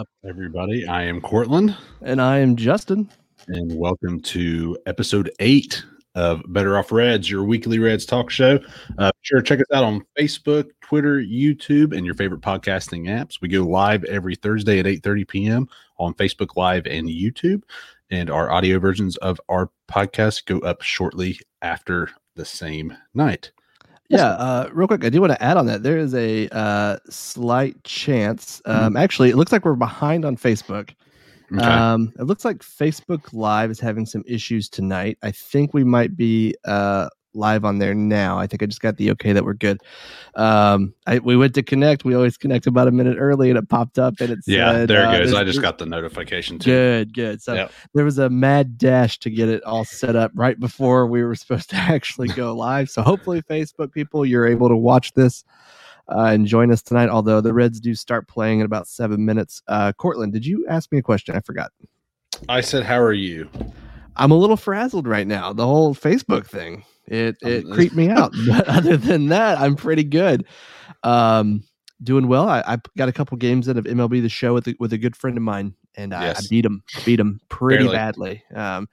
up, everybody? I am Cortland. And I am Justin. And welcome to episode 8 of Better Off Reds, your weekly Reds talk show. Sure, check us out on Facebook, Twitter, YouTube, and your favorite podcasting apps. We go live every Thursday at 8:30 p.m. on Facebook Live and YouTube. And our audio versions of our podcast go up shortly after the same night. Yeah, real quick, I do want to add on that. There is a slight chance. Actually, it looks like we're behind on Facebook. Okay. It looks like Facebook Live is having some issues tonight. I think we might be live on there now. I think I just got the okay that we're good. We went to connect. We always connect about a minute early, and it popped up. And it's there it goes. I just got the notification too. Good. So There was a mad dash to get it all set up right before we were supposed to actually go live. So hopefully, Facebook people, you're able to watch this and join us tonight. Although the Reds do start playing in about 7 minutes. Cortland, did you ask me a question? I forgot. I said, "How are you?" I'm a little frazzled right now. The whole Facebook thing. It creeped me out, but other than that, I'm pretty good. Doing well. I got a couple games out of MLB The Show with a good friend of mine, and I beat him pretty badly. Well,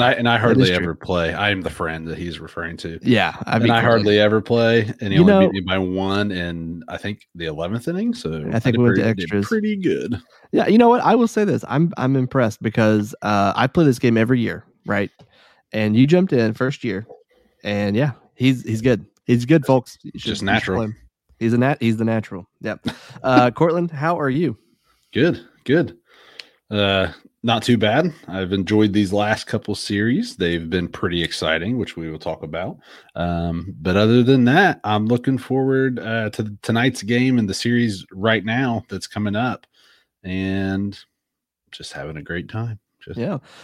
and I hardly ever play. I am the friend that he's referring to. Yeah, I hardly ever play, and he only beat me by one, and I think the 11th inning. So I think we went to extras. Pretty good. Yeah, you know what? I will say this. I'm impressed because I play this game every year, right? And you jumped in first year, and he's good. He's good, folks. Just natural. He's he's the natural. Yep. Cortland, how are you? Good. Not too bad. I've enjoyed these last couple series. They've been pretty exciting, which we will talk about. But other than that, I'm looking forward to tonight's game and the series right now that's coming up, and just having a great time.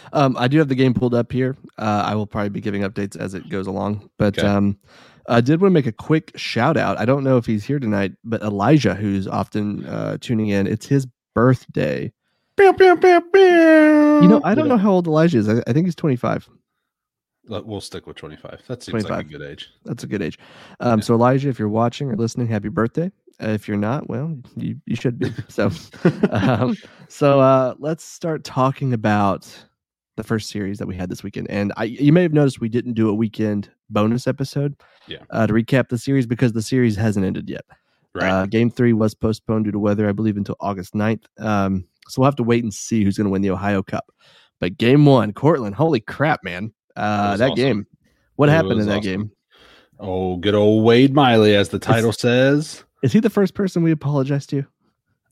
I do have the game pulled up here. I will probably be giving updates as it goes along, but I did want to make a quick shout out. I don't know if he's here tonight, but Elijah, who's often tuning in, it's his birthday. Pew, pew, pew, pew. I don't know how old Elijah is. I think he's 25. We'll stick with 25. That seems 25. Like a good age. That's a good age. So Elijah, if you're watching or listening, happy birthday. If you're not, well, you should be. So, let's start talking about the first series that we had this weekend. And you may have noticed we didn't do a weekend bonus episode to recap the series because the series hasn't ended yet. Right. Game 3 was postponed due to weather, I believe, until August 9th. So we'll have to wait and see who's going to win the Ohio Cup. But game 1, Cortland, holy crap, man. That awesome game. What happened in that game? Oh, good old Wade Miley, as the title says. Is he the first person we apologize to?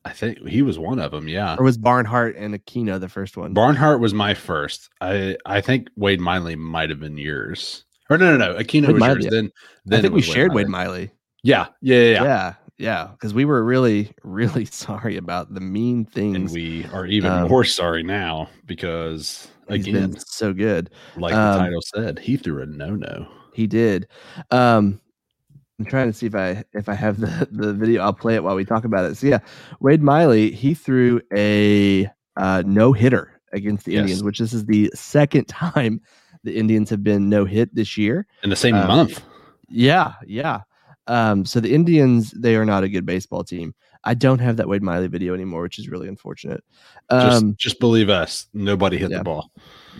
I think he was one of them, yeah. Or was Barnhart and Aquino the first one? Barnhart was my first. I think Wade Miley might have been yours. Or no. Aquino was yours. Then I think we shared Wade Miley. Yeah, because we were really, really sorry about the mean things. And we are even more sorry now because, again, he's been so good. Like the title said, he threw a no-no. He did. I'm trying to see if I have the video. I'll play it while we talk about it. So Wade Miley, he threw a no hitter against the Indians, which this is the second time the Indians have been no hit this year in the same month. Yeah. So the Indians, they are not a good baseball team. I don't have that Wade Miley video anymore, which is really unfortunate. Just believe us. Nobody hit the ball.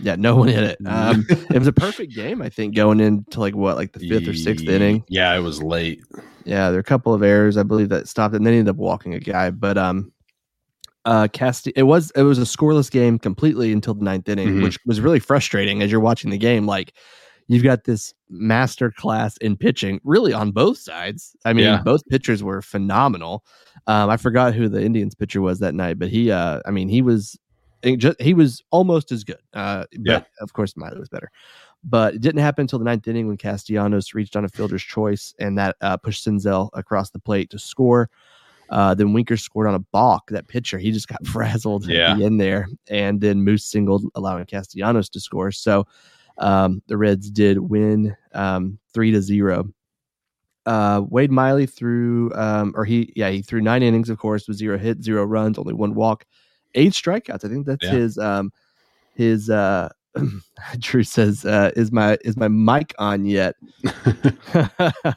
Yeah, no one hit it. It was a perfect game, I think, going into the 5th or 6th inning. Yeah, it was late. Yeah, there are a couple of errors, I believe, that stopped it, and then ended up walking a guy. But it was a scoreless game completely until the 9th inning, which was really frustrating as you're watching the game. You've got this master class in pitching, really on both sides. I mean, both pitchers were phenomenal. I forgot who the Indians pitcher was that night, but he was almost as good. But of course, Miley was better. But it didn't happen until the 9th inning when Castellanos reached on a fielder's choice, and that pushed Senzel across the plate to score. Then Winker scored on a balk. That pitcher, he just got frazzled at the end there, and then Moose singled, allowing Castellanos to score. So the Reds did win 3-0. Wade Miley threw, he threw 9 innings, of course, with 0 hits, 0 runs, only 1 walk, 8 strikeouts. I think that's his Drew says, is my mic on yet?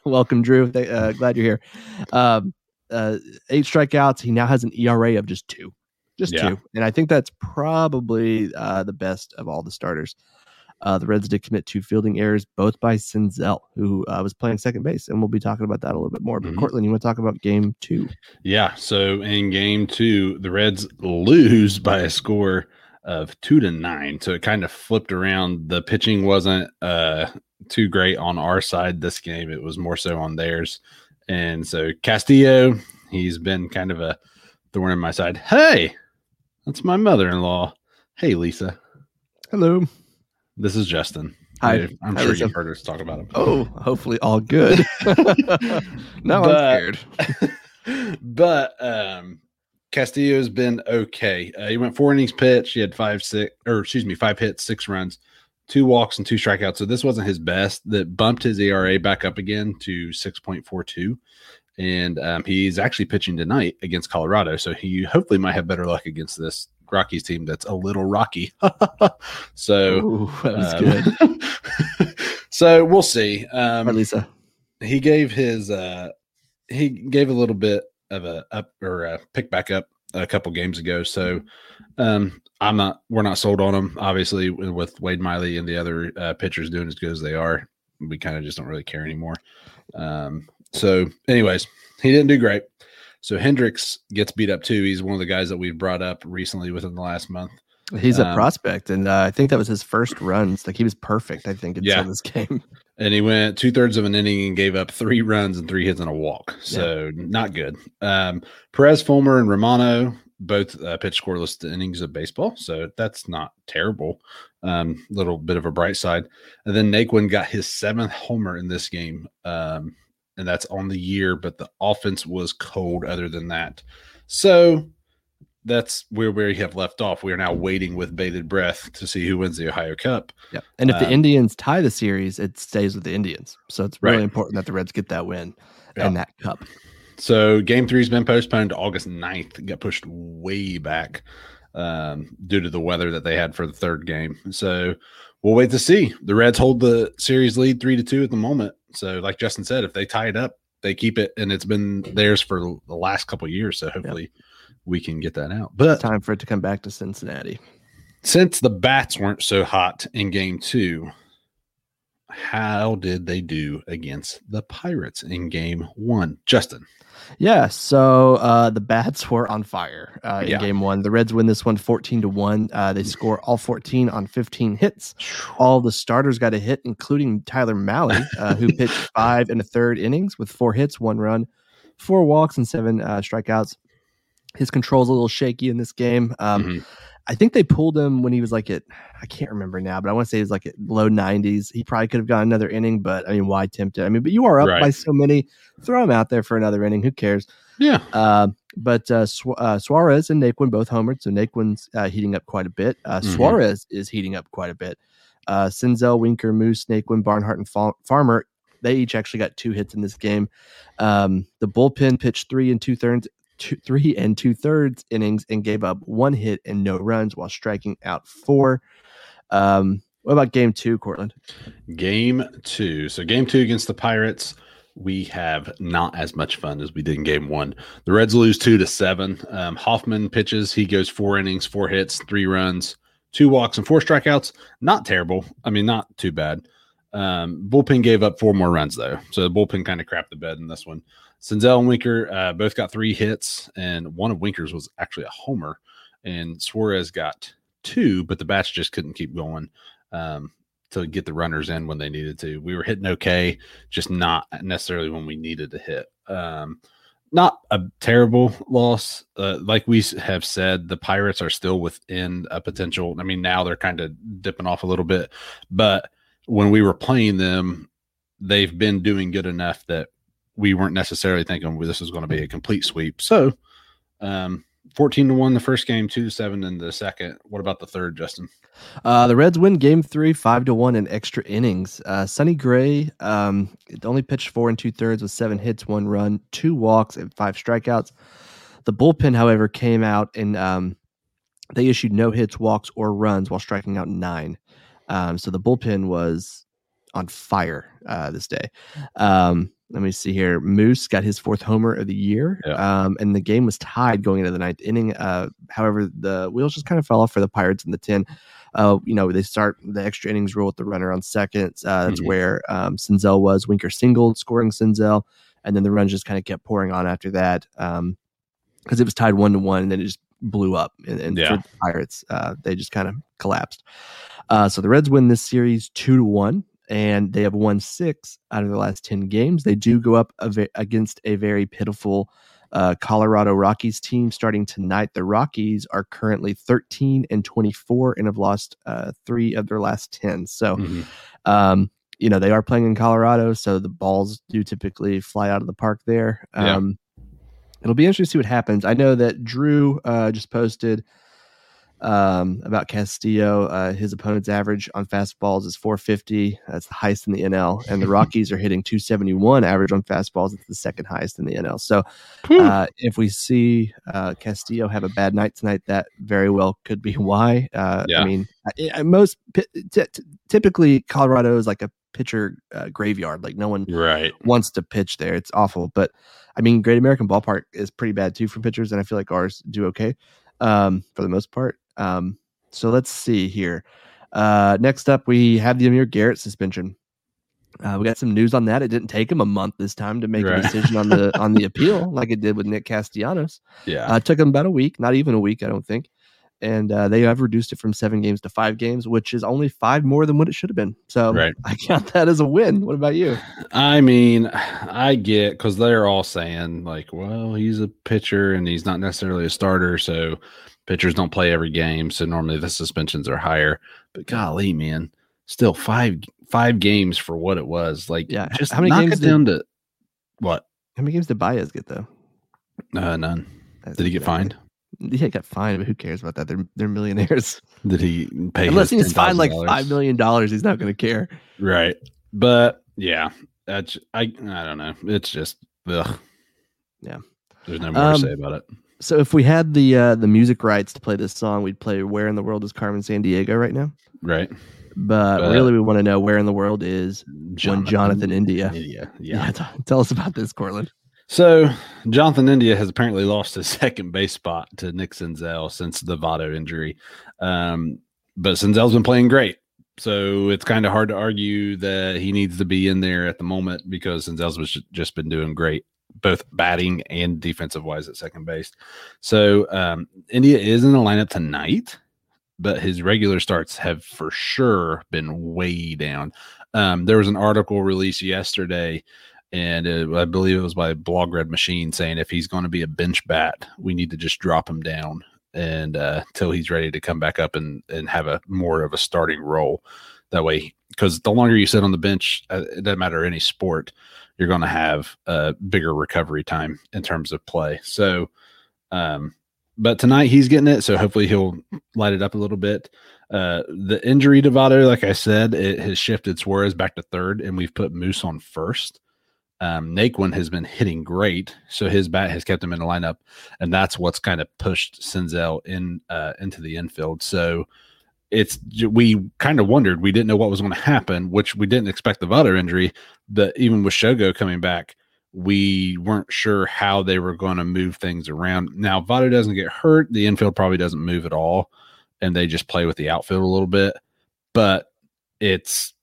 Welcome, Drew. Glad you're here. 8 strikeouts. He now has an ERA of just 2. Just two. And I think that's probably the best of all the starters. The Reds did commit 2 fielding errors, both by Senzel, who was playing second base. And we'll be talking about that a little bit more. But Cortland, you want to talk about game 2? Yeah. So in game 2, the Reds lose by a score of 2-9. So it kind of flipped around. The pitching wasn't too great on our side this game. It was more so on theirs. And so Castillo, he's been kind of a thorn in my side. Hey! That's my mother-in-law. Hey, Lisa. Hello. This is Justin. Hi. I'm sure you've heard us talk about him. Oh, hopefully all good. I'm scared. But Castillo's been okay. He went 4 innings pitched. He had 5 hits, 6 runs, 2 walks, and 2 strikeouts. So this wasn't his best. That bumped his ERA back up again to 6.42. And he's actually pitching tonight against Colorado, so he hopefully might have better luck against this Rockies team that's a little rocky. So ooh, that was good. So we'll see. Lisa, he gave his he gave a little bit of a up or a pick back up a couple games ago. So we're not sold on him. Obviously, with Wade Miley and the other pitchers doing as good as they are, we kind of just don't really care anymore. So anyways, he didn't do great. So Hendricks gets beat up too. He's one of the guys that we've brought up recently within the last month. He's a prospect, and I think that was his first runs. Like, he was perfect, I think, until this game. And he went 2/3 of an inning and gave up 3 runs and 3 hits and a walk. So not good. Perez, Fulmer, and Romano both pitched scoreless innings of baseball. So that's not terrible. Little bit of a bright side. And then Naquin got his 7th homer in this game. And that's on the year, but the offense was cold other than that. So that's where we have left off. We are now waiting with bated breath to see who wins the Ohio Cup. Yep. And if the Indians tie the series, it stays with the Indians. So it's really important that the Reds get that win and that cup. So game 3 has been postponed to August 9th. It got pushed way back due to the weather that they had for the 3rd game. So we'll wait to see. The Reds hold the series lead 3-2 at the moment. So, like Justin said, if they tie it up, they keep it, and it's been theirs for the last couple of years. So, hopefully, we can get that out. But it's time for it to come back to Cincinnati. Since the bats weren't so hot in game 2, how did they do against the Pirates in game 1? Justin. Yeah, so the bats were on fire in game 1. The Reds win this one 14-1. They score all 14 on 15 hits. All the starters got a hit, including Tyler Malley, who pitched 5 1/3 innings with 4 hits, 1 run, 4 walks, and 7 strikeouts. His control's a little shaky in this game. I think they pulled him when he was like I can't remember now, but I want to say he was like at low 90s. He probably could have gone another inning, but I mean, why tempt it? I mean, but you are up by so many. Throw him out there for another inning. Who cares? Yeah. Suarez and Naquin both homered, so Naquin's heating up quite a bit. Suarez is heating up quite a bit. Senzel, Winker, Moose, Naquin, Barnhart, and Farmer, they each actually got 2 hits in this game. The bullpen pitched 3 2/3 innings and gave up 1 hit and no runs while striking out 4. What about game 2, Cortland? Game 2. So game 2 against the Pirates, we have not as much fun as we did in game 1. The Reds lose 2-7. Hoffman pitches. He goes 4 innings, 4 hits, 3 runs, 2 walks, and 4 strikeouts. Not terrible. I mean, not too bad. Bullpen gave up 4 more runs, though. So the bullpen kind of crapped the bed in this one. Senzel and Winker both got 3 hits, and one of Winker's was actually a homer. And Suarez got 2, but the bats just couldn't keep going to get the runners in when they needed to. We were hitting okay, just not necessarily when we needed to hit. Not a terrible loss. Like we have said, the Pirates are still within a potential. I mean, now they're kind of dipping off a little bit, but when we were playing them, they've been doing good enough that we weren't necessarily thinking this was going to be a complete sweep. So 14-1 the first game, 2-7 in the second. What about the third, Justin? The Reds win game 3, 5-1 in extra innings. Sonny Gray only pitched 4 2/3 with 7 hits, 1 run, 2 walks, and 5 strikeouts. The bullpen, however, came out and they issued no hits, walks, or runs while striking out 9. So the bullpen was on fire this day. Let me see here. Moose got his fourth homer of the year, and the game was tied going into the ninth inning. However, the wheels just kind of fell off for the Pirates in the 10. You know, they start the extra innings rule with the runner on second. That's where Senzel was. Winker singled, scoring Senzel, and then the runs just kind of kept pouring on after that because it was tied 1-1, and then it just blew up. And the Pirates, they just kind of collapsed. So the Reds win this series 2-1. And they have won 6 out of the last 10 games. They do go up against a very pitiful Colorado Rockies team starting tonight. The Rockies are currently 13-24 and have lost 3 of their last 10. So, you know, they are playing in Colorado, so the balls do typically fly out of the park there. It'll be interesting to see what happens. I know that Drew just posted about Castillo. His opponent's average on fastballs is 450. That's the highest in the NL, and the Rockies are hitting 271 average on fastballs. It's the second highest in the NL. So if we see Castillo have a bad night tonight, that very well could be why. I mean, most typically Colorado is like a pitcher graveyard. Like no one wants to pitch there. It's awful. But I mean, Great American Ballpark is pretty bad too for pitchers, and I feel like ours do okay for the most part. So let's see here. Next up, we have the Amir Garrett suspension. We got some news on that. It didn't take him a month this time to make a decision on the appeal like it did with Nick Castellanos. It took him about a week, not even a week, I don't think. And they have reduced it from 7 games to 5 games, which is only 5 more than what it should have been. So I count that as a win. What about you? I mean, I get, because they're all saying, like, well, he's a pitcher and he's not necessarily a starter, so pitchers don't play every game, so normally the suspensions are higher. But golly, man, still five games for what it was. Like, just how many games down to what? How many games did Baez get, though? None. Did he get fined? Yeah, he got fined, but who cares about that? They're millionaires. Did he pay? Unless he's fined like $5 million, he's not going to care, right? But yeah, that's I don't know. It's just ugh. There's no more to say about it. So if we had the music rights to play this song, we'd play "Where in the World Is Carmen Sandiego" right now, right? But really, we want to know where in the world is Jonathan India. Tell us about this, Cortland. So, Jonathan India has apparently lost his second base spot to Nick Senzel since the Votto injury. But Senzel's been playing great. So, it's kind of hard to argue that he needs to be in there at the moment because Senzel's just been doing great, both batting and defensive-wise at second base. So, India is in the lineup tonight, but his regular starts have for sure been way down. There was an article released yesterday, and I believe it was by Blog Red Machine, saying if he's going to be a bench bat, we need to just drop him down and till he's ready to come back up and have a more of a starting role. That way, because the longer you sit on the bench, it doesn't matter any sport, you're going to have a bigger recovery time in terms of play. So, but tonight he's getting it, so hopefully he'll light it up a little bit. The injury to Votto, like I said, it has shifted Suarez back to third, and we've put Moose on first. Naquin has been hitting great, so his bat has kept him in the lineup, and that's what's kind of pushed Senzel into the infield. So we kind of wondered, we didn't know what was going to happen, which we didn't expect the Votto injury. But even with Shogo coming back, we weren't sure how they were going to move things around. Now, Votto doesn't get hurt, the infield probably doesn't move at all, and they just play with the outfield a little bit. But it's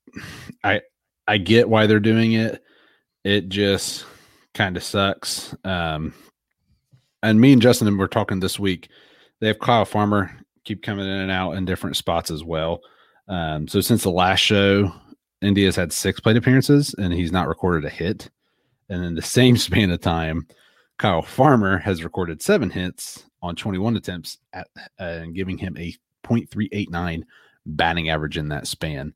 I get why they're doing it. It just kind of sucks. And me and Justin were talking this week. They have Kyle Farmer keep coming in and out in different spots as well. So since the last show, India's had 6 plate appearances, and he's not recorded a hit. And in the same span of time, Kyle Farmer has recorded 7 hits on 21 attempts and giving him a .389 batting average in that span.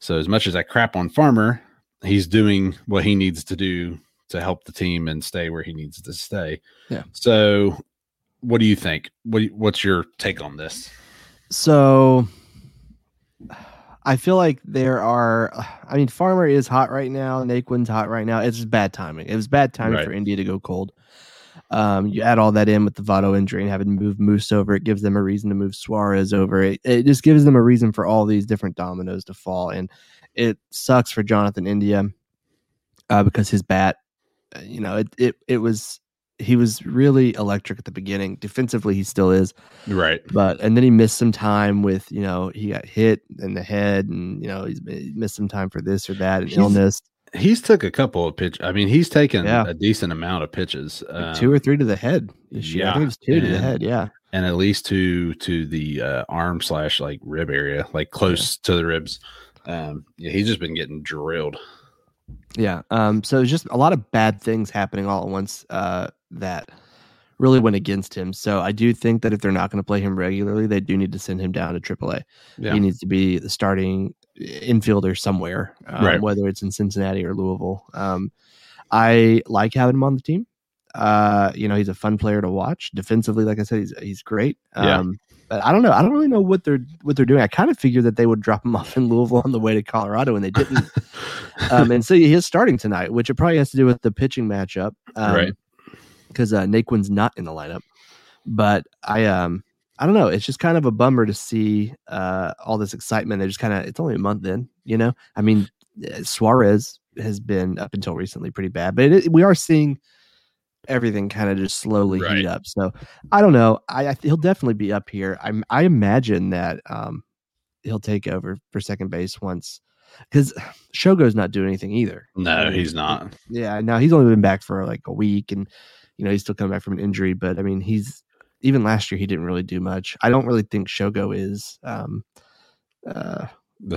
So as much as I crap on Farmer, he's doing what he needs to do to help the team and stay where he needs to stay. Yeah. So what do you think? What's your take on this? So I feel like Farmer is hot right now. Naquin's hot right now. It's just bad timing. It was bad timing for India to go cold. You add all that in with the Votto injury and having to move Moose over, it gives them a reason to move Suarez over. It just gives them a reason for all these different dominoes to fall. And it sucks for Jonathan India because his bat you know, it was he was really electric at the beginning. Defensively, he still is. Right. But, and then he missed some time with, you know, he got hit in the head and, you know, he missed some time for this or that and illness. He's took a couple of pitches. I mean, he's taken a decent amount of pitches. Like 2 or 3 to the head. Yeah. I think it was 2 to the head. Yeah. And at least 2 to the arm / like rib area, like close to the ribs. He's just been getting drilled. Yeah. So it's just a lot of bad things happening all at once that really went against him. So I do think that if they're not going to play him regularly, they do need to send him down to AAA. Yeah. He needs to be the starting infielder somewhere, whether it's in Cincinnati or Louisville. I like having him on the team. You know, he's a fun player to watch. Defensively, like I said, he's great. But I don't know. I don't really know what they're doing. I kind of figured that they would drop him off in Louisville on the way to Colorado, and they didn't. And so he is starting tonight, which it probably has to do with the pitching matchup, because Naquin's not in the lineup. But I don't know. It's just kind of a bummer to see all this excitement. They just kind of, it's only a month in, you know. I mean, Suarez has been up until recently pretty bad, but we are seeing everything kind of just slowly heat up. So I don't know. He'll definitely be up here. I imagine that he'll take over for second base once, because Shogo's not doing anything either. No, he's not. Yeah, no, he's only been back for like a week, and you know he's still coming back from an injury. But I mean, he's even last year he didn't really do much. I don't really think Shogo is the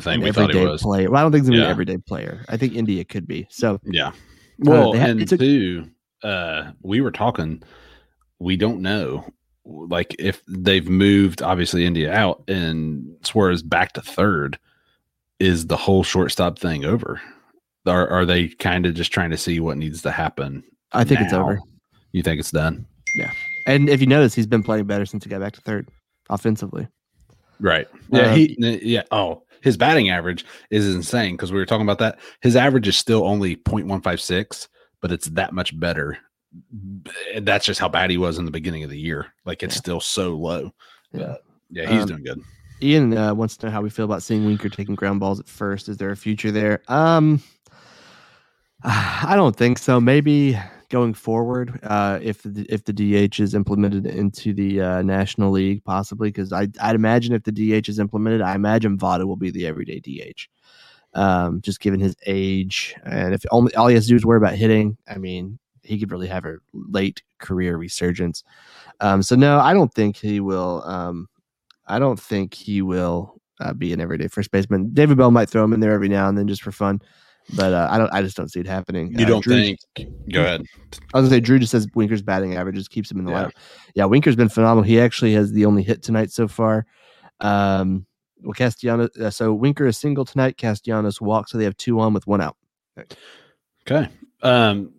thing we thought he was. Player. Well, I don't think he's gonna be an everyday player. I think India could be. So yeah. Well, we were talking. We don't know, like if they've moved obviously India out and Suarez back to third. Is the whole shortstop thing over? Are they kind of just trying to see what needs to happen? I think now? It's over. You think it's done? Yeah. And if you notice, he's been playing better since he got back to third offensively. Right. Yeah. Oh, his batting average is insane, because we were talking about that. His average is still only .156, but it's that much better. That's just how bad he was in the beginning of the year. Like it's still so low. Yeah. Yeah. He's doing good. Ian wants to know how we feel about seeing Winker taking ground balls at first. Is there a future there? I don't think so. Maybe going forward, if the DH is implemented into the National League, possibly, because I'd imagine if the DH is implemented, I imagine Votto will be the everyday DH, just given his age. And if all he has to do is worry about hitting, I mean, he could really have a late career resurgence. So, no, I don't think he will... be an everyday first baseman. David Bell might throw him in there every now and then just for fun, but I just don't see it happening. You don't think? Go ahead. I was gonna say Drew just says Winker's batting averages keeps him in the lineup. Yeah, Winker's been phenomenal. He actually has the only hit tonight so far. Well, Castellanos. So Winker is single tonight. Castellanos walked, so they have 2 on with 1 out. Okay,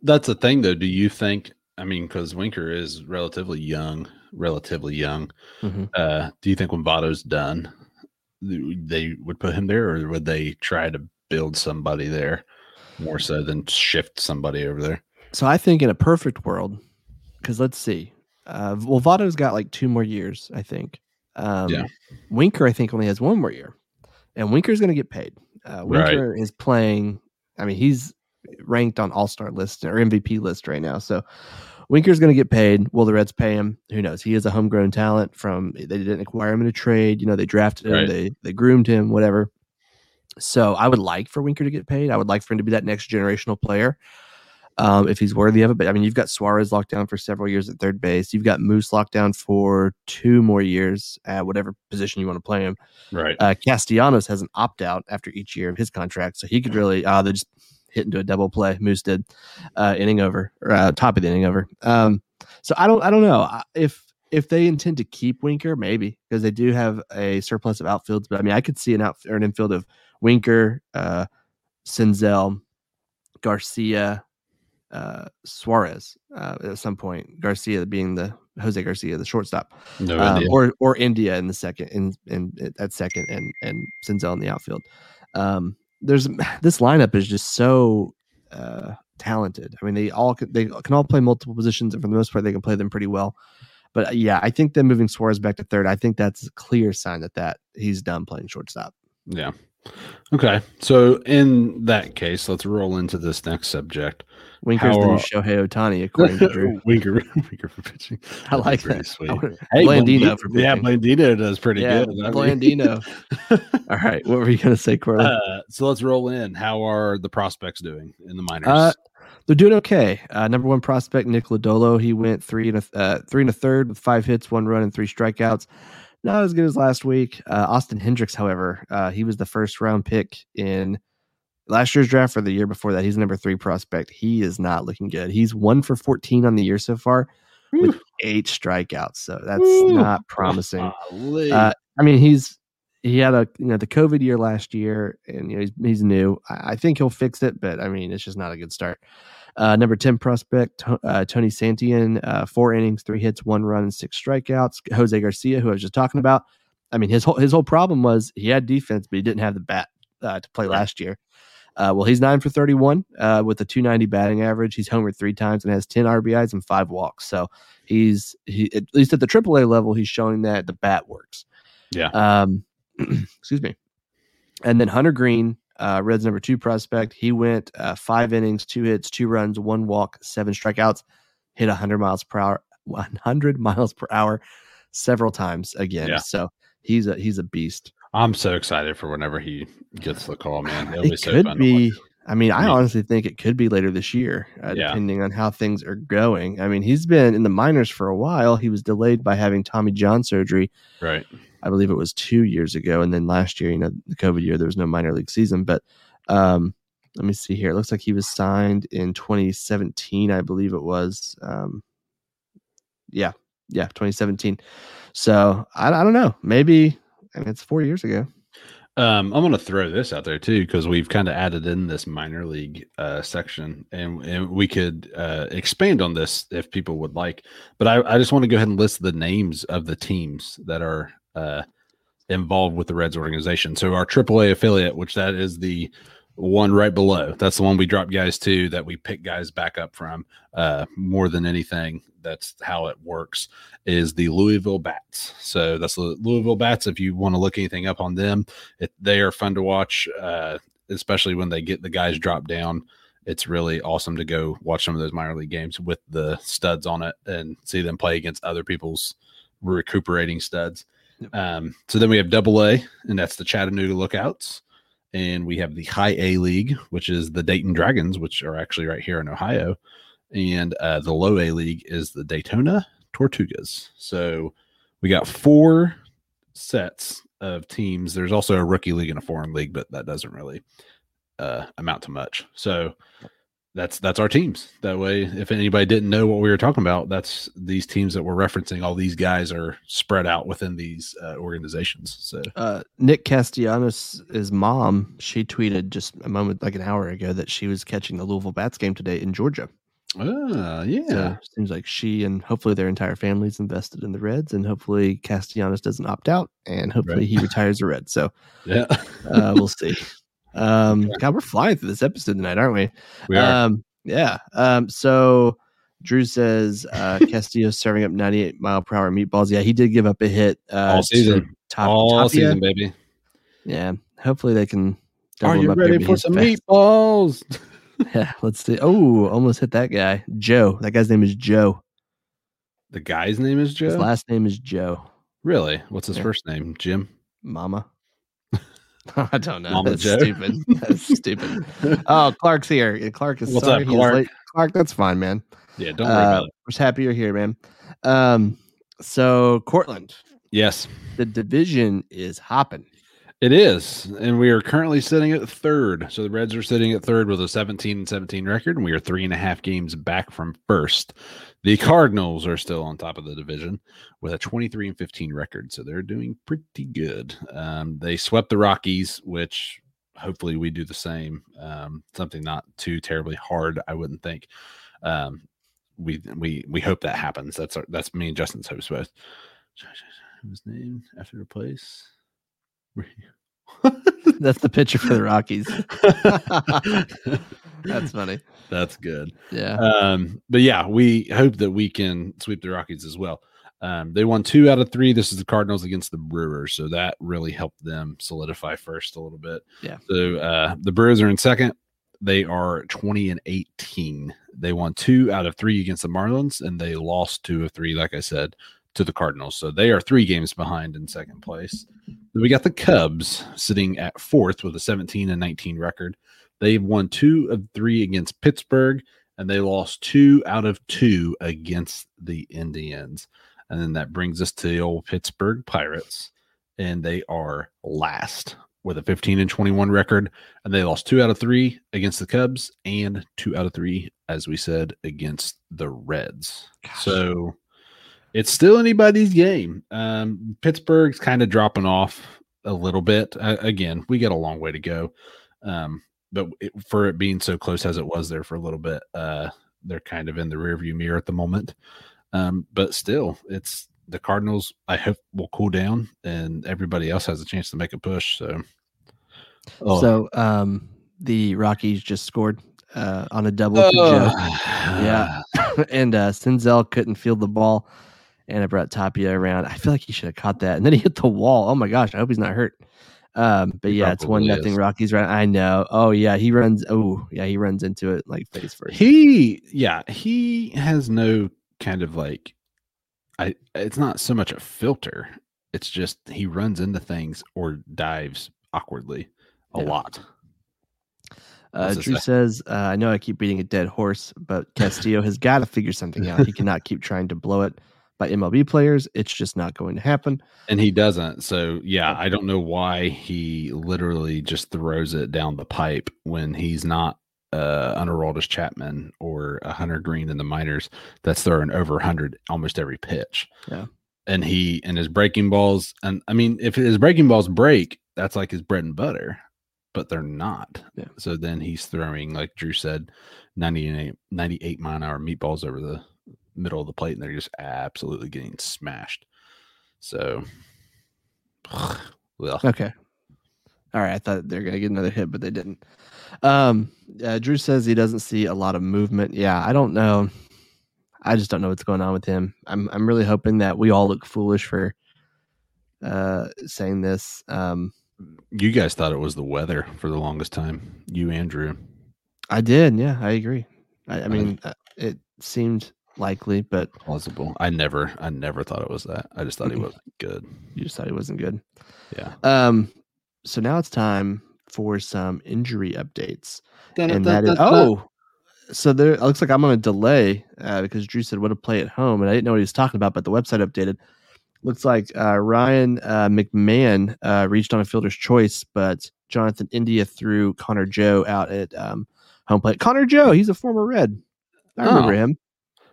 that's the thing though. Do you think? I mean, because Winker is relatively young. Mm-hmm. Do you think when Votto's done, they would put him there, or would they try to build somebody there more so than shift somebody over there? So I think in a perfect world, because let's see. Well, Votto's got like 2 more years, I think. Winker, I think, only has 1 more year. And Winker's going to get paid. Winker is playing. I mean, he's ranked on all-star list or MVP list right now. So Winker's going to get paid. Will the Reds pay him? Who knows? He is a homegrown talent they didn't acquire him in a trade. You know, they drafted him, they groomed him, whatever. So I would like for Winker to get paid. I would like for him to be that next generational player if he's worthy of it. But I mean, you've got Suarez locked down for several years at third base. You've got Moose locked down for 2 more years at whatever position you want to play him. Right. Castellanos has an opt-out after each year of his contract. So he could really, they just hit into a double play. Moose did inning over, top of the inning over. So I don't know if they intend to keep Winker, maybe, because they do have a surplus of outfields. But I mean, I could see an infield of Winker, Senzel, Garcia, Suarez at some point. Garcia being the Jose Garcia, the shortstop, India. or India in the second, and Senzel in the outfield. This lineup is just so talented. I mean, they can all play multiple positions, and for the most part, they can play them pretty well. But yeah, I think them moving Suarez back to third, I think that's a clear sign that he's done playing shortstop. Yeah, Okay, so in that case, let's roll into this next subject. Winker's the new Shohei Ohtani, according to Drew. Winker for pitching. I like that. Sweet. Hey, Blandino for pitching. Yeah, Blandino does pretty good. Blandino. All right, what were you going to say, Corley? So let's roll in. How are the prospects doing in the minors? They're doing okay. Number one prospect, Nick Lodolo. He went three and a third with 5 hits, 1 run, and 3 strikeouts. Not as good as last week. Austin Hendricks, however, he was the first round pick in last year's draft for the year before that. He's the number 3 prospect. He is not looking good. He's 1 for 14 on the year so far with 8 strikeouts. So that's not promising. I mean, he had the COVID year last year, and he's new. I think he'll fix it, but I mean, it's just not a good start. Number 10 prospect, Tony Santian, 4 innings, 3 hits, 1 run, and 6 strikeouts. Jose Garcia, who I was just talking about. I mean, his whole problem was he had defense, but he didn't have the bat to play last year. Well, he's 9 for 31 with a 290 batting average. He's homered 3 times and has 10 RBIs and 5 walks. So he at least at the AAA level, he's showing that the bat works. Yeah. Excuse me. And then Hunter Greene, Reds number 2 prospect. He went 5 innings, 2 hits, 2 runs, 1 walk, 7 strikeouts, hit 100 miles per hour several times again. Yeah. So he's a beast. I'm so excited for whenever he gets the call, man. I honestly think it could be later this year, depending on how things are going. I mean, he's been in the minors for a while. He was delayed by having Tommy John surgery. Right. I believe it was 2 years ago. And then last year, the COVID year, there was no minor league season. But let me see here. It looks like he was signed in 2017, I believe it was. 2017. So I don't know. Maybe it's 4 years ago. I'm going to throw this out there, too, because we've kind of added in this minor league section, and we could expand on this if people would like. But I just want to go ahead and list the names of the teams that are involved with the Reds organization. So our AAA affiliate, which that is the one right below, that's the one we drop guys to, that we pick guys back up from more than anything. That's how it works, is the Louisville Bats. So that's the Louisville Bats. If you want to look anything up on them, they are fun to watch, especially when they get the guys dropped down. It's really awesome to go watch some of those minor league games with the studs on it and see them play against other people's recuperating studs. So then we have AA, and that's the Chattanooga Lookouts. And we have the High A League, which is the Dayton Dragons, which are actually right here in Ohio. And the Low A League is the Daytona Tortugas. So we got 4 sets of teams. There's also a rookie league and a foreign league, but that doesn't really amount to much. So that's our teams. That way, if anybody didn't know what we were talking about, that's these teams that we're referencing. All these guys are spread out within these organizations. So Nick Castellanos' his mom, she tweeted just a moment, like an hour ago, that she was catching the Louisville Bats game today in Georgia. Oh, yeah. So seems like she and hopefully their entire family's invested in the Reds, and hopefully Castellanos doesn't opt out, and hopefully he retires a Red. So yeah, we'll see. God, we're flying through this episode tonight, aren't we? We are. So Drew says Castillo's serving up 98 mile per hour meatballs. Yeah, he did give up a hit all season. All season, baby. Yeah. Hopefully they can double him up. Are you ready for some meatballs? Yeah, let's see. Oh, almost hit that guy. Joe. That guy's name is Joe. The guy's name is Joe? His last name is Joe. Really? What's his first name? Jim? Mama. I don't know. Mama that's Joe? Stupid. That's stupid. Oh, Clark's here. Clark is What's sorry. Up, Clark? He's late. Clark, that's fine, man. Yeah, don't worry about it. We're just happy you're here, man. So, Cortland. Yes. The division is hopping. It is, and we are currently sitting at 3rd. So the Reds are sitting at 3rd with a 17-17 record, and we are 3.5 games back from 1st. The Cardinals are still on top of the division with a 23-15 record, so they're doing pretty good. They swept the Rockies, which hopefully we do the same. Something not too terribly hard, I wouldn't think. We hope that happens. That's me and Justin's hopes both. His name after the place. That's the picture for the Rockies. That's funny. That's good. Yeah. But yeah, we hope that we can sweep the Rockies as well. They won 2 out of 3. This is the Cardinals against the Brewers, so that really helped them solidify first a little bit. Yeah. So the Brewers are in second. They are 20-18. They won 2 out of 3 against the Marlins, and they lost 2 of 3, like I said, to the Cardinals. So they are 3 games behind in second place. Then we got the Cubs sitting at fourth with a 17-19 record. They've won 2 of 3 against Pittsburgh, and they lost 2 out of 2 against the Indians. And then that brings us to the old Pittsburgh Pirates, and they are last with a 15-21 record, and they lost 2 out of 3 against the Cubs and 2 out of 3, as we said, against the Reds. Gosh. So it's still anybody's game. Pittsburgh's kind of dropping off a little bit. Again, we got a long way to go, but for it being so close as it was there for a little bit, they're kind of in the rearview mirror at the moment. But still, it's the Cardinals, I hope, will cool down, and everybody else has a chance to make a push. So the Rockies just scored on a double. Yeah. And Senzel couldn't field the ball, and it brought Tapia around. I feel like he should have caught that. And then he hit the wall. Oh, my gosh. I hope he's not hurt. But yeah, it's 1-0 Rockies, right? I know. Oh yeah, he runs. Oh yeah, he runs into it like face first. He has no kind of like, it's not so much a filter. It's just he runs into things or dives awkwardly a lot. Drew says, I know I keep beating a dead horse, but Castillo has got to figure something out. He cannot keep trying to blow it by MLB players. It's just not going to happen. And he doesn't. So, yeah, I don't know why he literally just throws it down the pipe when he's not Underworldus Chapman or a Hunter Greene in the minors that's throwing over 100 almost every pitch. Yeah. And his breaking balls, and I mean, if his breaking balls break, that's like his bread and butter, but they're not. Yeah. So then he's throwing, like Drew said, 98 mile an hour meatballs over the middle of the plate, and they're just absolutely getting smashed. So, well, okay, all right. I thought they're gonna get another hit, but they didn't. Drew says he doesn't see a lot of movement. Yeah, I don't know. I just don't know what's going on with him. I'm really hoping that we all look foolish for saying this. You guys thought it was the weather for the longest time. You, Andrew. I did. Yeah, I agree. I mean, it seemed likely, but plausible. I never thought it was that. I just thought he wasn't good. You just thought he wasn't good. Yeah. So now it's time for some injury updates. So there, it looks like I'm on a delay because Drew said what a play at home, and I didn't know what he was talking about, but the website updated. Looks like Ryan McMahon reached on a fielder's choice, but Jonathan India threw Connor Joe out at home plate. Connor Joe, he's a former Red. I remember him.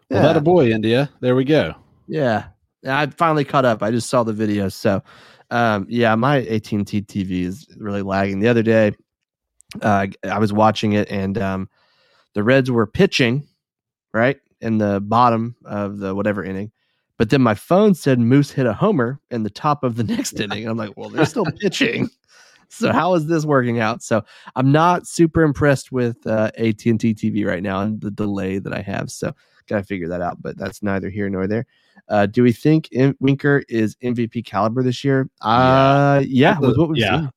Yeah. Well, that a boy, India. There we go. Yeah. I finally caught up. I just saw the video. So, yeah, my AT&T TV is really lagging. The other day, I was watching it, and the Reds were pitching, right, in the bottom of the whatever inning. But then my phone said Moose hit a homer in the top of the next inning. And I'm like, well, they're still pitching. So how is this working out? So I'm not super impressed with AT&T TV right now and the delay that I have. So got to figure that out, but that's neither here nor there. Do we think Winker is MVP caliber this year? Yeah. And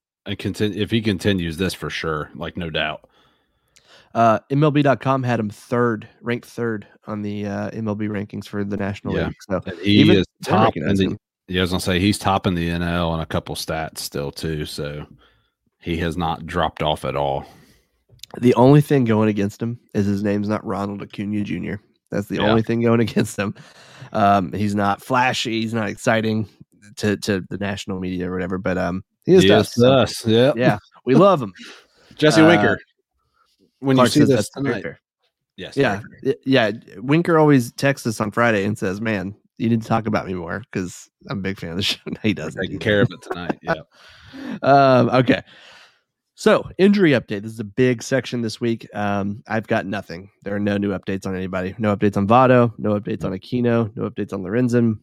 if he continues this, for sure, like no doubt. MLB.com had him ranked third on the MLB rankings for the National League. So he is top. I was gonna say he's top in the NL on a couple stats still too. So he has not dropped off at all. The only thing going against him is his name's not Ronald Acuna Jr. That's the only thing going against him. He's not flashy. He's not exciting to the national media or whatever. But he is us. Yeah, we love him. Jesse Winker. When Clark, you see this tonight, yes, yeah. Winker always texts us on Friday and says, "Man, you need to talk about me more because I'm a big fan of the show." No, he doesn't. Taking care of it tonight. Yeah. Okay. So, injury update. This is a big section this week. I've got nothing. There are no new updates on anybody. No updates on Votto. No updates on Aquino. No updates on Lorenzen.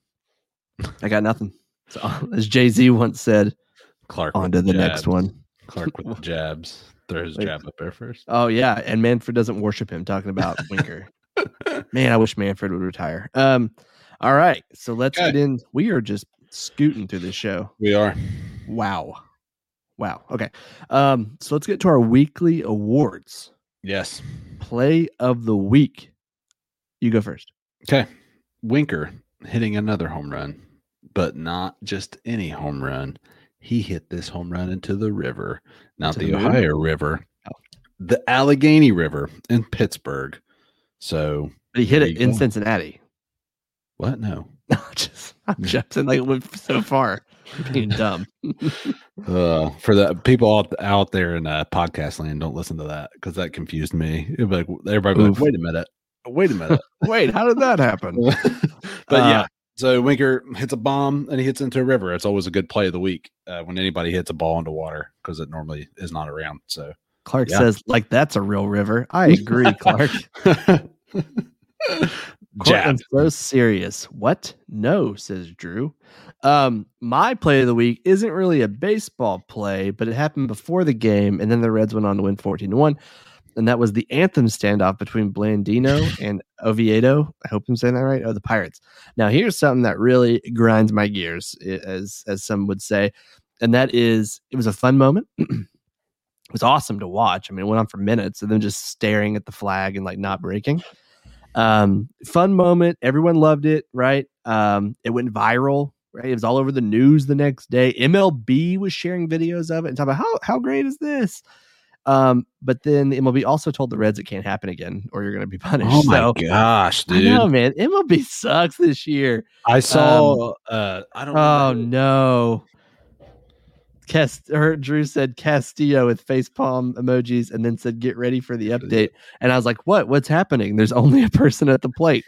I got nothing. So, as Jay-Z once said, Clark on to the next one. Clark with the jabs. Throw his jab up there first. Oh, yeah. And Manfred doesn't worship him, talking about Winker. Man, I wish Manfred would retire. All right. So let's get in. We are just scooting through this show. We are. Wow. Okay. So let's get to our weekly awards. Yes. Play of the week. You go first. Okay. Winker hitting another home run, but not just any home run. He hit this home run into the river, not the Ohio River, the Allegheny River in Pittsburgh. So he hit it in Cincinnati. What? No. I'm just like it went so far. Being dumb. For the people out there in podcast land, don't listen to that because that confused me. It'd be like everybody be like, wait a minute. Wait, how did that happen? But yeah, so Winker hits a bomb and he hits into a river. It's always a good play of the week when anybody hits a ball into water because it normally is not around. So Clark says, like, that's a real river. I agree, Clark. Cortland's so serious. What? No, says Drew. My play of the week isn't really a baseball play, but it happened before the game, and then the Reds went on to win 14-1. And that was the anthem standoff between Blandino and Oviedo. I hope I'm saying that right. Oh, the Pirates. Now, here's something that really grinds my gears, as some would say. And that is, it was a fun moment. It was awesome to watch. I mean, it went on for minutes and then just staring at the flag and like not breaking. Fun moment. Everyone loved it, right? It went viral, right? It was all over the news the next day. MLB was sharing videos of it and talking about how great is this? But then the MLB also told the Reds it can't happen again or you're going to be punished. Oh my gosh, dude. I know, man. MLB sucks this year. I saw, I don't know. Oh no. Drew said Castillo with facepalm emojis and then said, get ready for the update. And I was like, what's happening? There's only a person at the plate.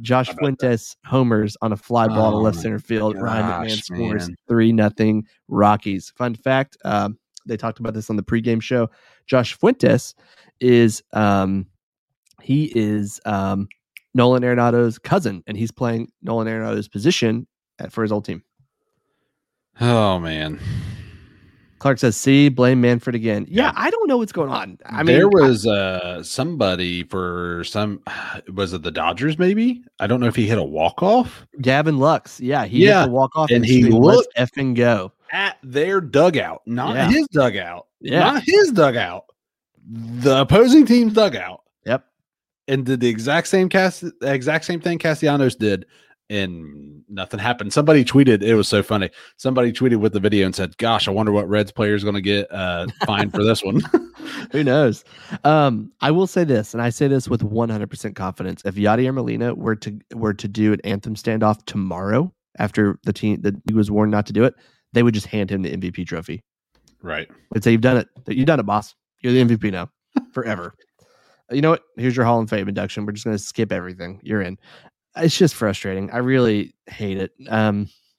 Josh Fuentes homers on a fly ball to left center field. Gosh, Ryan McMahon scores 3-0 Rockies. Fun fact. They talked about this on the pregame show. Josh Fuentes is Nolan Arenado's cousin, and he's playing Nolan Arenado's position for his old team. Oh man. Clark says, see, blame Manfred again. Yeah, I don't know what's going on. I mean, there was somebody for some, was it the Dodgers maybe? I don't know if he hit a walk-off. Gavin Lux. Yeah, he hit a walk-off and he looked effing go. At their dugout, his dugout. Yeah. Not his dugout. The opposing team's dugout. Yep. And did the exact same thing Castellanos did, and nothing happened. Somebody tweeted, it was so funny. Somebody tweeted with the video and said, gosh, I wonder what Reds player is going to get fined for this one. Who knows? I will say this, and I say this with 100% confidence. If Yadier Molina were to do an anthem standoff tomorrow after the league was warned not to do it, they would just hand him the MVP trophy. Right. They'd say, you've done it, boss. You're the MVP now forever. You know what? Here's your Hall of Fame induction. We're just going to skip everything. You're in. It's just frustrating. I really hate it.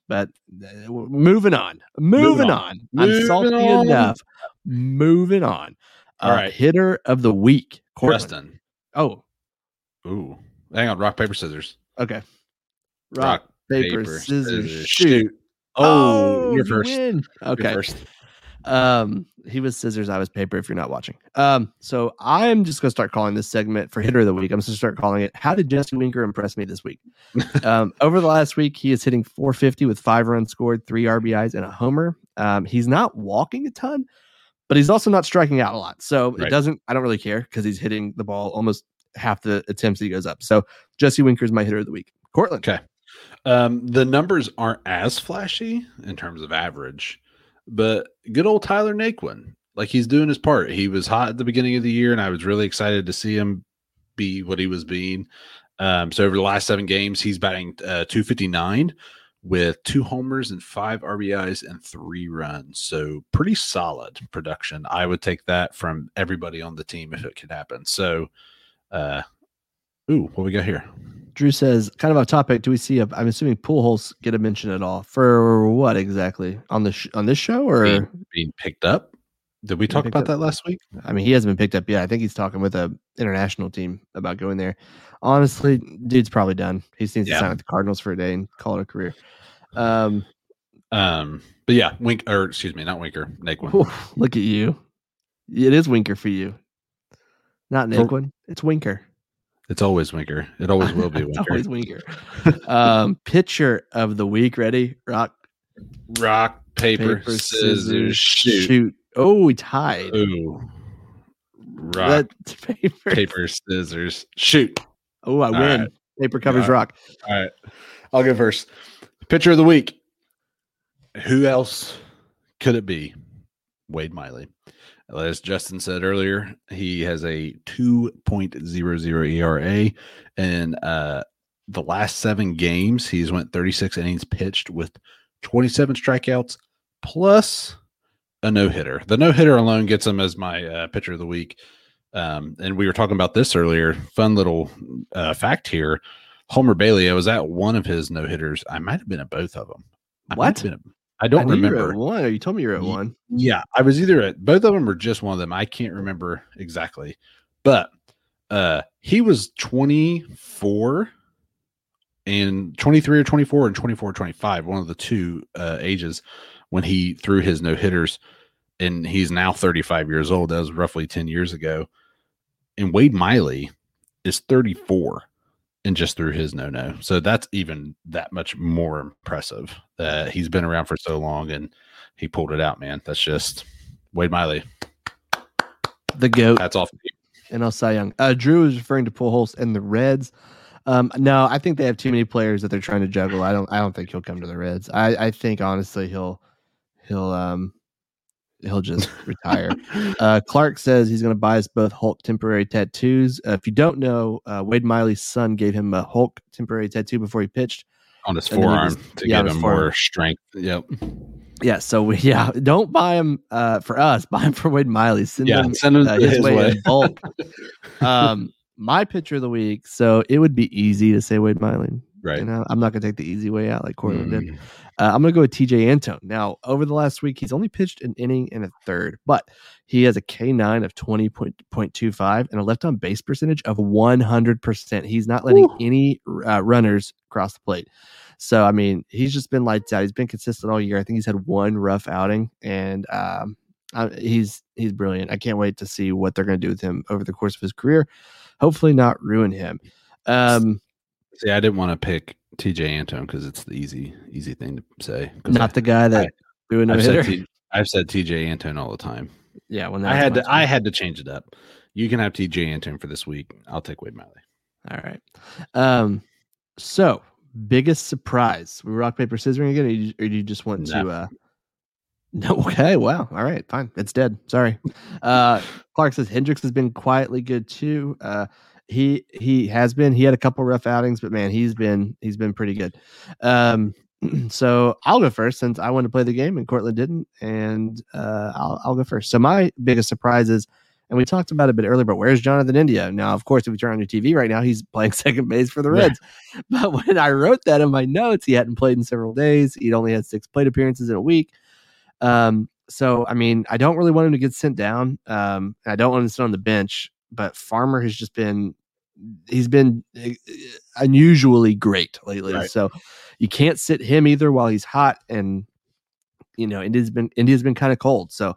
But moving on. I'm salty enough. Moving on. All right. Hitter of the week. Cortland. Oh. Ooh. Hang on. Rock, paper, scissors. Okay. Rock, paper, scissors, shoot. Oh, you're first. You okay. You're first. He was scissors. I was paper. If you're not watching, so I'm just gonna start calling this segment for hitter of the week. I'm just gonna start calling it. How did Justin Winker impress me this week? Over the last week, he is hitting .450 with 5 runs scored, 3 RBIs, and a homer. He's not walking a ton, but he's also not striking out a lot. So right. It doesn't. I don't really care because he's hitting the ball almost half the attempts he goes up. So Jesse Winker is my hitter of the week. Cortland. Okay. The numbers aren't as flashy in terms of average, but good old Tyler Naquin, like he's doing his part. He was hot at the beginning of the year, and I was really excited to see him be what he was being. So over the last 7 games, he's batting .259 with 2 homers and 5 RBIs and 3 runs. So pretty solid production. I would take that from everybody on the team if it could happen. So, what we got here? Drew says, kind of off topic, do we see I'm assuming Pujols get a mention at all for what exactly on the on this show or being picked up? Did we talk about that last week? I mean, he hasn't been picked up yet. I think he's talking with a international team about going there. Honestly, dude's probably done. He seems to sign with the Cardinals for a day and call it a career. But yeah, not Winker, Naquin. Look at you. It is Winker for you. Not Naquin. It's Winker. It's always Winker. It always will be Winker. Always Winker. Pitcher of the week. Ready? Rock, paper scissors, shoot. Oh, we tied. Ooh. Rock, paper, scissors, shoot. Oh, I win. Right. Paper covers rock. All right. I'll go first. Pitcher of the week. Who else could it be? Wade Miley. As Justin said earlier, he has a 2.00 ERA, and the last 7 games, he's went 36 innings pitched with 27 strikeouts plus a no-hitter. The no-hitter alone gets him as my pitcher of the week, and we were talking about this earlier. Fun little fact here. Homer Bailey, I was at one of his no-hitters. I might have been at both of them. What? I don't remember. You told me you were at one. Yeah, I was either at both of them or just one of them. I can't remember exactly. But he was 23 or 24 and 24 or 25, one of the two ages when he threw his no-hitters, and he's now 35 years old. That was roughly 10 years ago. And Wade Miley is 34. And just through his no-no. So that's even that much more impressive that he's been around for so long and he pulled it out, man. That's just Wade Miley. The GOAT. That's off. And I'll Cy Young. Drew is referring to Pujols and the Reds. No, I think they have too many players that they're trying to juggle. I don't think he'll come to the Reds. I think honestly he'll just retire. Clark says he's going to buy us both Hulk temporary tattoos. If you don't know, Wade Miley's son gave him a Hulk temporary tattoo before he pitched on his forearm to give him more strength. Yep. Yeah. So don't buy him for us. Buy him for Wade Miley. Send him his way in bulk. My pitcher of the week. So it would be easy to say Wade Miley. Right. You know, I'm not going to take the easy way out like Cortland did. I'm going to go with TJ Antone. Now, over the last week, he's only pitched an inning and a third, but he has a K9 of 20.25 and a left on base percentage of 100%. He's not letting any runners cross the plate. So, I mean, he's just been lights out. He's been consistent all year. I think he's had one rough outing, and he's brilliant. I can't wait to see what they're going to do with him over the course of his career. Hopefully not ruin him. See, I didn't want to pick TJ Antone because it's the easy thing to say. Not the guy that threw a no-hitter. I've said TJ Antone all the time. Yeah, well, I had to change it up. You can have TJ Antone for this week. I'll take Wade Miley. All right. So biggest surprise. We rock paper scissoring again, or do you just want to? No. Okay. Wow. All right. Fine. It's dead. Sorry. Clark says Hendricks has been quietly good too. He has been. He had a couple rough outings, but man, he's been pretty good. So I'll go first since I wanted to play the game and Cortland didn't, and I'll go first. So my biggest surprise is, and we talked about it a bit earlier, but where's Jonathan India? Now, of course, if you turn on your TV right now, he's playing second base for the Reds. Yeah. But when I wrote that in my notes, he hadn't played in several days. He'd only had 6 plate appearances in a week. So I mean, I don't really want him to get sent down. I don't want him to sit on the bench. But Farmer has just been unusually great lately. Right. So you can't sit him either while he's hot. And, you know, India's been kind of cold. So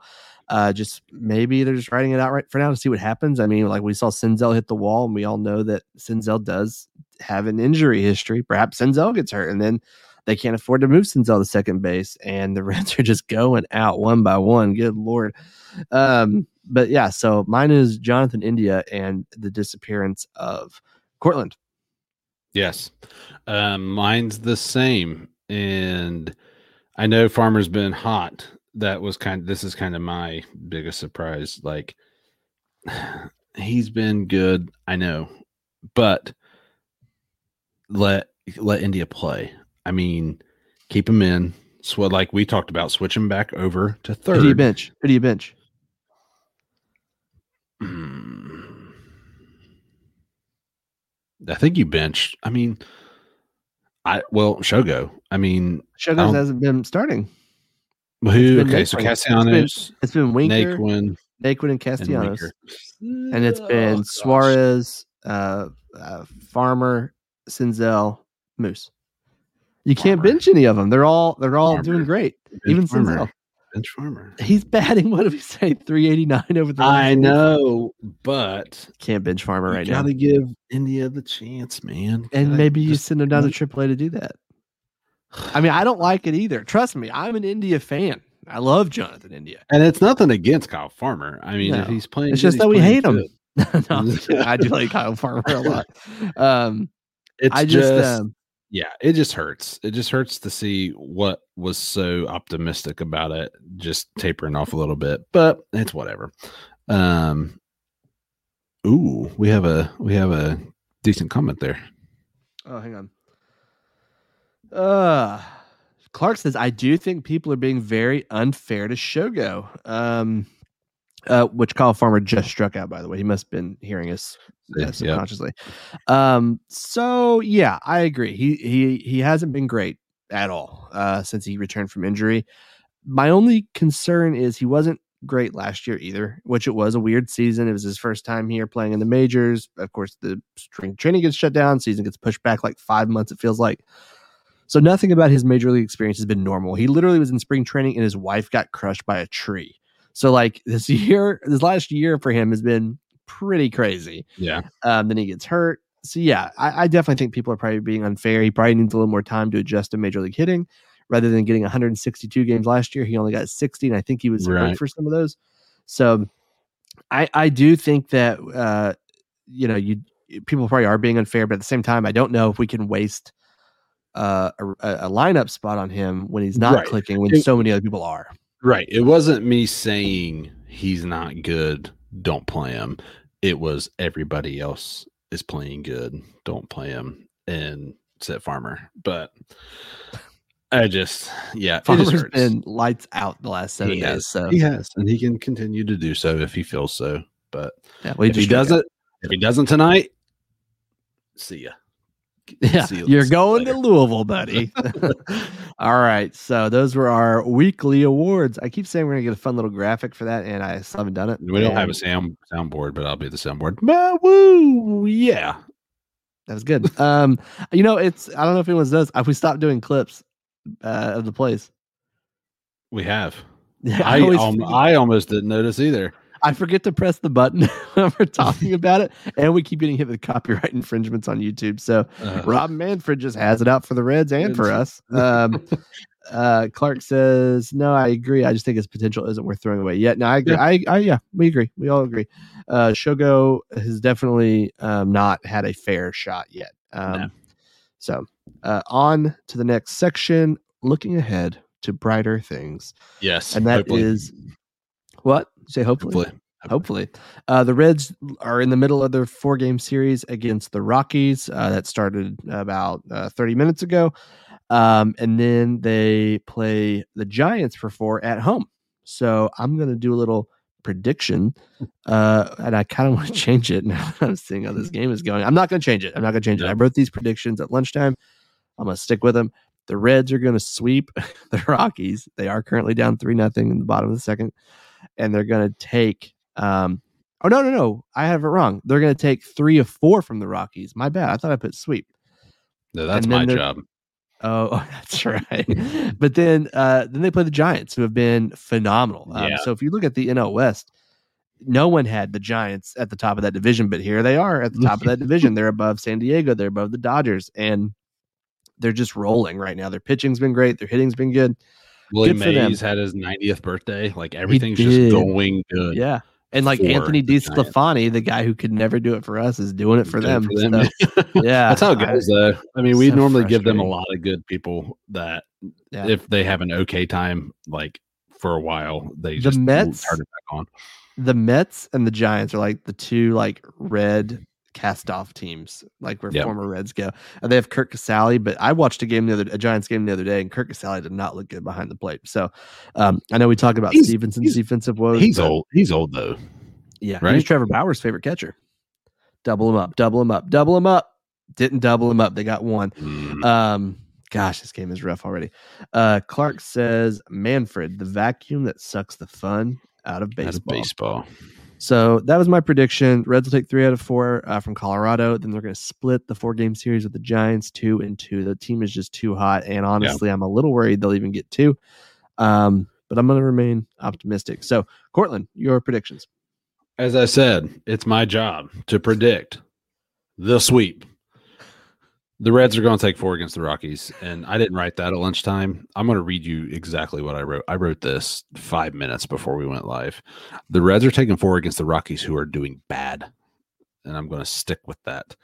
just maybe they're just riding it out right for now to see what happens. I mean, like we saw Senzel hit the wall, and we all know that Senzel does have an injury history. Perhaps Senzel gets hurt, and then they can't afford to move Senzel to second base. And the Reds are just going out one by one. Good Lord. But yeah, so mine is Jonathan India and the disappearance of Cortland. Yes. Mine's the same. And I know Farmer's been hot. This is kind of my biggest surprise. Like, he's been good. I know, but let India play. I mean, keep him in. So like we talked about, switch him back over to third. Who do you bench? I think you benched. I mean, Shogo. I mean, Shogo hasn't been starting. So Castellanos. It's been Winker, Naquin, and Castellanos, and it's been Suarez, Farmer, Senzel, Moose. You can't bench any of them. They're all doing great. Even Senzel. Bench Farmer. He's batting, what did we say, 389 over the last season. But can't bench Farmer right now. Gotta give India the chance, man. And maybe you send him down to AAA to do that. I mean, I don't like it either. Trust me, I'm an India fan. I love Jonathan India. And it's nothing against Kyle Farmer. I mean, if he's playing, it's just that we hate him. I do like Kyle Farmer a lot. It just hurts. It just hurts to see what was so optimistic about it just tapering off a little bit, but it's whatever. We have a decent comment there. Oh, hang on. Clark says, I do think people are being very unfair to Shogo, which Kyle Farmer just struck out, by the way. He must have been hearing us subconsciously. Yeah. So, I agree. He hasn't been great at all since he returned from injury. My only concern is he wasn't great last year either, which it was a weird season. It was his first time here playing in the majors. Of course, the spring training gets shut down. Season gets pushed back like 5 months, it feels like. So nothing about his major league experience has been normal. He literally was in spring training and his wife got crushed by a tree. So like this last year for him has been pretty crazy. Yeah. Then he gets hurt. So yeah, I definitely think people are probably being unfair. He probably needs a little more time to adjust to major league hitting rather than getting 162 games last year. He only got 60, and I think he was hurt for some of those. So I do think that, people probably are being unfair, but at the same time, I don't know if we can waste a lineup spot on him when he's not clicking when so many other people are. Right. It wasn't me saying he's not good, don't play him. It was everybody else is playing good, don't play him, and set Farmer. But I just Farmer's been lights out the last 7 days. So he has, and he can continue to do so if he feels so. But if he doesn't tonight, see ya. Yeah, you're going to Louisville, buddy. All right, so those were our weekly awards. I keep saying we're going to get a fun little graphic for that, and I still haven't done it. We don't have a soundboard, but I'll be the soundboard. Woo, yeah. That was good. I don't know if anyone does. We stopped doing clips of the plays. We have. Yeah, I almost didn't notice either. I forget to press the button when we're talking about it, and we keep getting hit with copyright infringements on YouTube. So Rob Manfred just has it out for the Reds and for us. Clark says, no, I agree. I just think his potential isn't worth throwing away yet. No, I agree. We agree. We all agree. Shogo has definitely not had a fair shot yet. So on to the next section, looking ahead to brighter things. Yes. And that is what? Say hopefully. The Reds are in the middle of their 4-game series against the Rockies that started about 30 minutes ago, and then they play the Giants for 4 at home. So I'm going to do a little prediction, and I kind of want to change it now that I'm seeing how this game is going. I'm not going to change it. I wrote these predictions at lunchtime. I'm going to stick with them. The Reds are going to sweep the Rockies. They are currently down 3-0 in the bottom of the second. And they're going to take, no, I have it wrong. They're going to take 3 of 4 from the Rockies. My bad. I thought I put sweep. No, that's my job. Oh, that's right. But then they play the Giants, who have been phenomenal. So if you look at the NL West, no one had the Giants at the top of that division, but here they are at the top of that division. They're above San Diego. They're above the Dodgers, and they're just rolling right now. Their pitching's been great. Their hitting's been good. Willie Mays had his 90th birthday. Like everything's just going good. Yeah. And like Anthony DiSclafani, the guy who could never do it for us, is doing it for them. So, yeah. That's how it goes, though. I mean, we normally give them a lot of good people that if they have an okay time, like for a while, they just turn it back on. The Mets and the Giants are like the two like red cast-off teams, like where former Reds go. And they have Kirk Casale, but I watched a Giants game the other day, and Kirk Casale did not look good behind the plate. So I know we talk about Stevenson's defensive woes. He's old, though. Yeah, right? He's Trevor Bauer's favorite catcher. Double him up. Didn't double him up. They got one. Gosh, this game is rough already. Clark says, Manfred, the vacuum that sucks the fun out of baseball. So that was my prediction. Reds will take 3 out of 4 from Colorado. Then they're going to split the 4-game series with the Giants 2-2. The team is just too hot. And honestly, I'm a little worried they'll even get 2. but I'm going to remain optimistic. So, Cortland, your predictions. As I said, it's my job to predict the sweep. The Reds are going to take four against the Rockies, and I didn't write that at lunchtime. I'm going to read you exactly what I wrote. I wrote this 5 minutes before we went live. The Reds are taking four against the Rockies, who are doing bad, and I'm going to stick with that.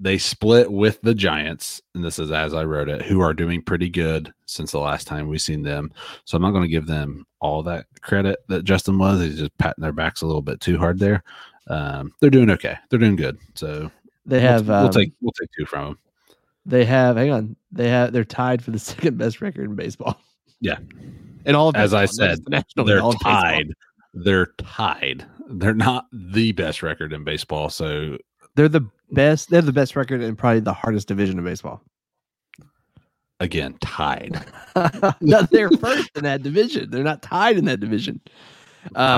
They split with the Giants, and this is as I wrote it, who are doing pretty good since the last time we've seen them. So I'm not going to give them all that credit that Justin was. He's just patting their backs a little bit too hard there. They're doing okay. They're doing good. So they have we'll take two from them. They have they're tied for the second best record in baseball. Yeah, and all of as I said, they're tied. They're not the best record in baseball, so they're the best. They have the best record in probably the hardest division of baseball. Again, tied. Not they're first in that division. They're not tied in that division.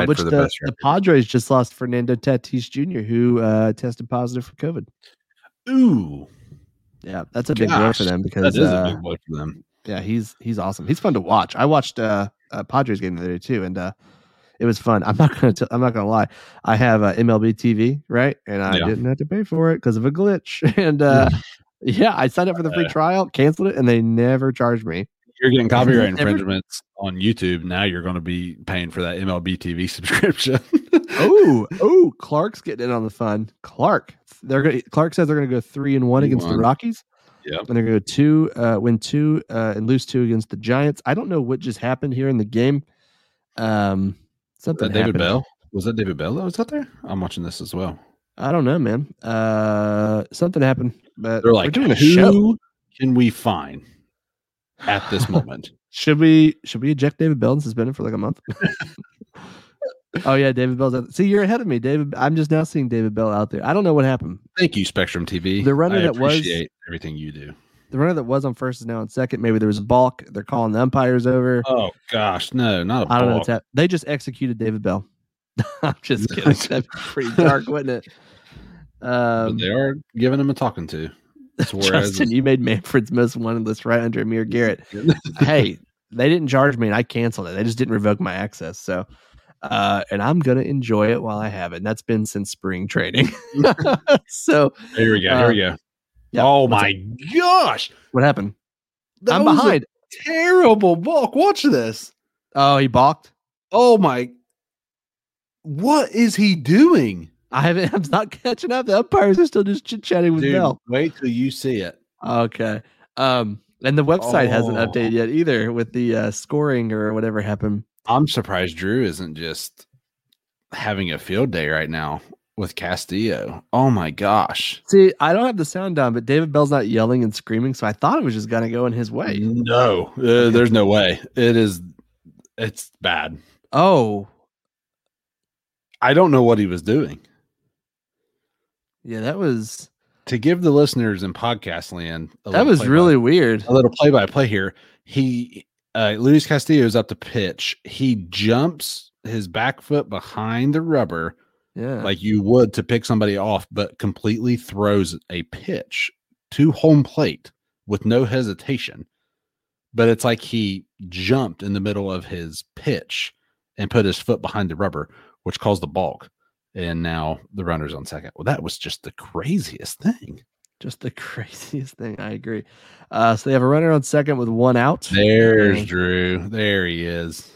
Which the Padres just lost Fernando Tatis Jr., who tested positive for COVID. Ooh, yeah, that's a big blow for them because that is a big blow for them. Yeah, he's awesome. He's fun to watch. I watched a Padres game the other day too, and it was fun. I'm not gonna lie. I have MLB TV, right, and I didn't have to pay for it because of a glitch. And yeah, I signed up for the free trial, canceled it, and they never charged me. You're getting copyright infringements on YouTube. Now you're going to be paying for that MLB TV subscription. oh, Clark's getting in on the fun. Clark says they're going to go 3-1 against the Rockies. Yeah, and they're going to go win two, and lose two against the Giants. I don't know what just happened here in the game. Something that happened. Was that David Bell that was out there? I'm watching this as well. I don't know, man. Something happened, but they're like, who can we find at this moment? Should we eject David Bell and suspend him for like a month? Oh yeah, David Bell's out. See, you're ahead of me, David. I'm just now seeing David Bell out there. I don't know what happened. Thank you, Spectrum TV. The runner everything you do. The runner that was on first is now on second. Maybe there was a balk. They're calling the umpires over. Oh gosh, no, not a balk. I don't know what's happened. They just executed David Bell. I'm just kidding. That'd be pretty dark, wouldn't it? But they are giving him a talking to. Justin, you made Manfred's most wanted list right under Amir Garrett. Hey, they didn't charge me and I canceled it. They just didn't revoke my access. So, and I'm going to enjoy it while I have it. And that's been since spring training. So here we go. Yeah, oh my gosh. What happened? That I'm behind. Terrible balk. Watch this. Oh, he balked. Oh my. What is he doing? I'm not catching up. The umpires are still just chit-chatting with Bell. Wait till you see it. Okay. And the website hasn't updated yet either with the scoring or whatever happened. I'm surprised Drew isn't just having a field day right now with Castillo. Oh, my gosh. See, I don't have the sound on, but David Bell's not yelling and screaming, so I thought it was just going to go in his way. No. There's no way. It's bad. Oh. I don't know what he was doing. Yeah, that was to give the listeners in podcast land. That was really weird. A little play-by-play here. He, Luis Castillo is up to pitch. He jumps his back foot behind the rubber, like you would to pick somebody off, but completely throws a pitch to home plate with no hesitation. But it's like he jumped in the middle of his pitch and put his foot behind the rubber, which caused the balk. And now the runner's on second. Well, that was just the craziest thing. I agree. So they have a runner on second with one out. There's Drew. There he is.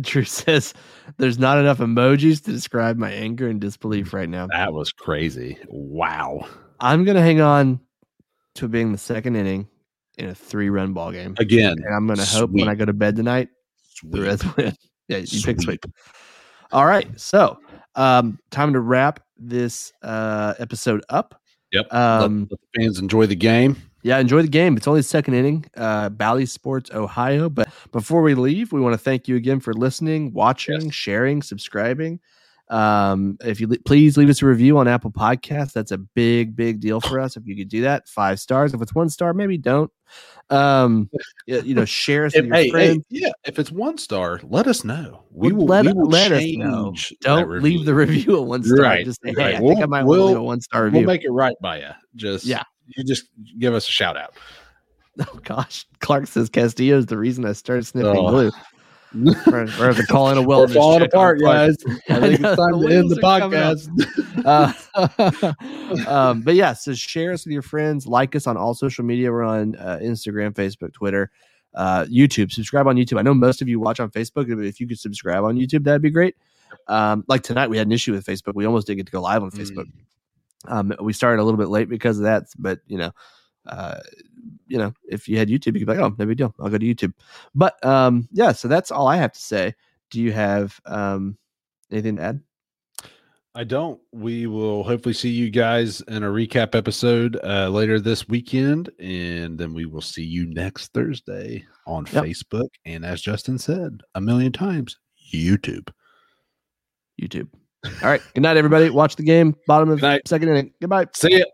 Drew says, there's not enough emojis to describe my anger and disbelief right now. That was crazy. Wow. I'm going to hang on to being the second inning in a 3-run ball game. Again. And I'm going to hope when I go to bed tonight, the Reds win. Yeah, you pick sweep. All right. So, time to wrap this episode up. Yep. Let the fans enjoy the game. Yeah, enjoy the game. It's only second inning, Bally Sports, Ohio. But before we leave, we want to thank you again for listening, watching, sharing, subscribing. If you please leave us a review on Apple Podcasts, that's a big, big deal for us. If you could do that, 5 stars. If it's 1 star, maybe don't. Share us with your friends. Hey, if it's 1 star, let us know. We will let us know. Don't leave the review a 1 star. Right. Just say, hey, right. I think I might want to leave a 1 star review. We'll make it right by you. Just you just give us a shout out. Oh, gosh. Clark says Castillo is the reason I started sniffing glue. We're going to call in a wellness. We're falling apart, guys. I think it's time to end the podcast. But yeah, so share us with your friends. Like us on all social media. We're on Instagram, Facebook, Twitter, YouTube. Subscribe on YouTube. I know most of you watch on Facebook. If you could subscribe on YouTube, that'd be great. Like tonight, we had an issue with Facebook. We almost didn't get to go live on Facebook. We started a little bit late because of that, but you know, if you had YouTube, you could be like, oh, no big deal. I'll go to YouTube. But yeah, so that's all I have to say. Do you have anything to add? I don't. We will hopefully see you guys in a recap episode later this weekend, and then we will see you next Thursday on Facebook. And as Justin said a million times, YouTube. All right. Good night, everybody. Watch the game. Bottom of the second inning. Goodbye. See ya.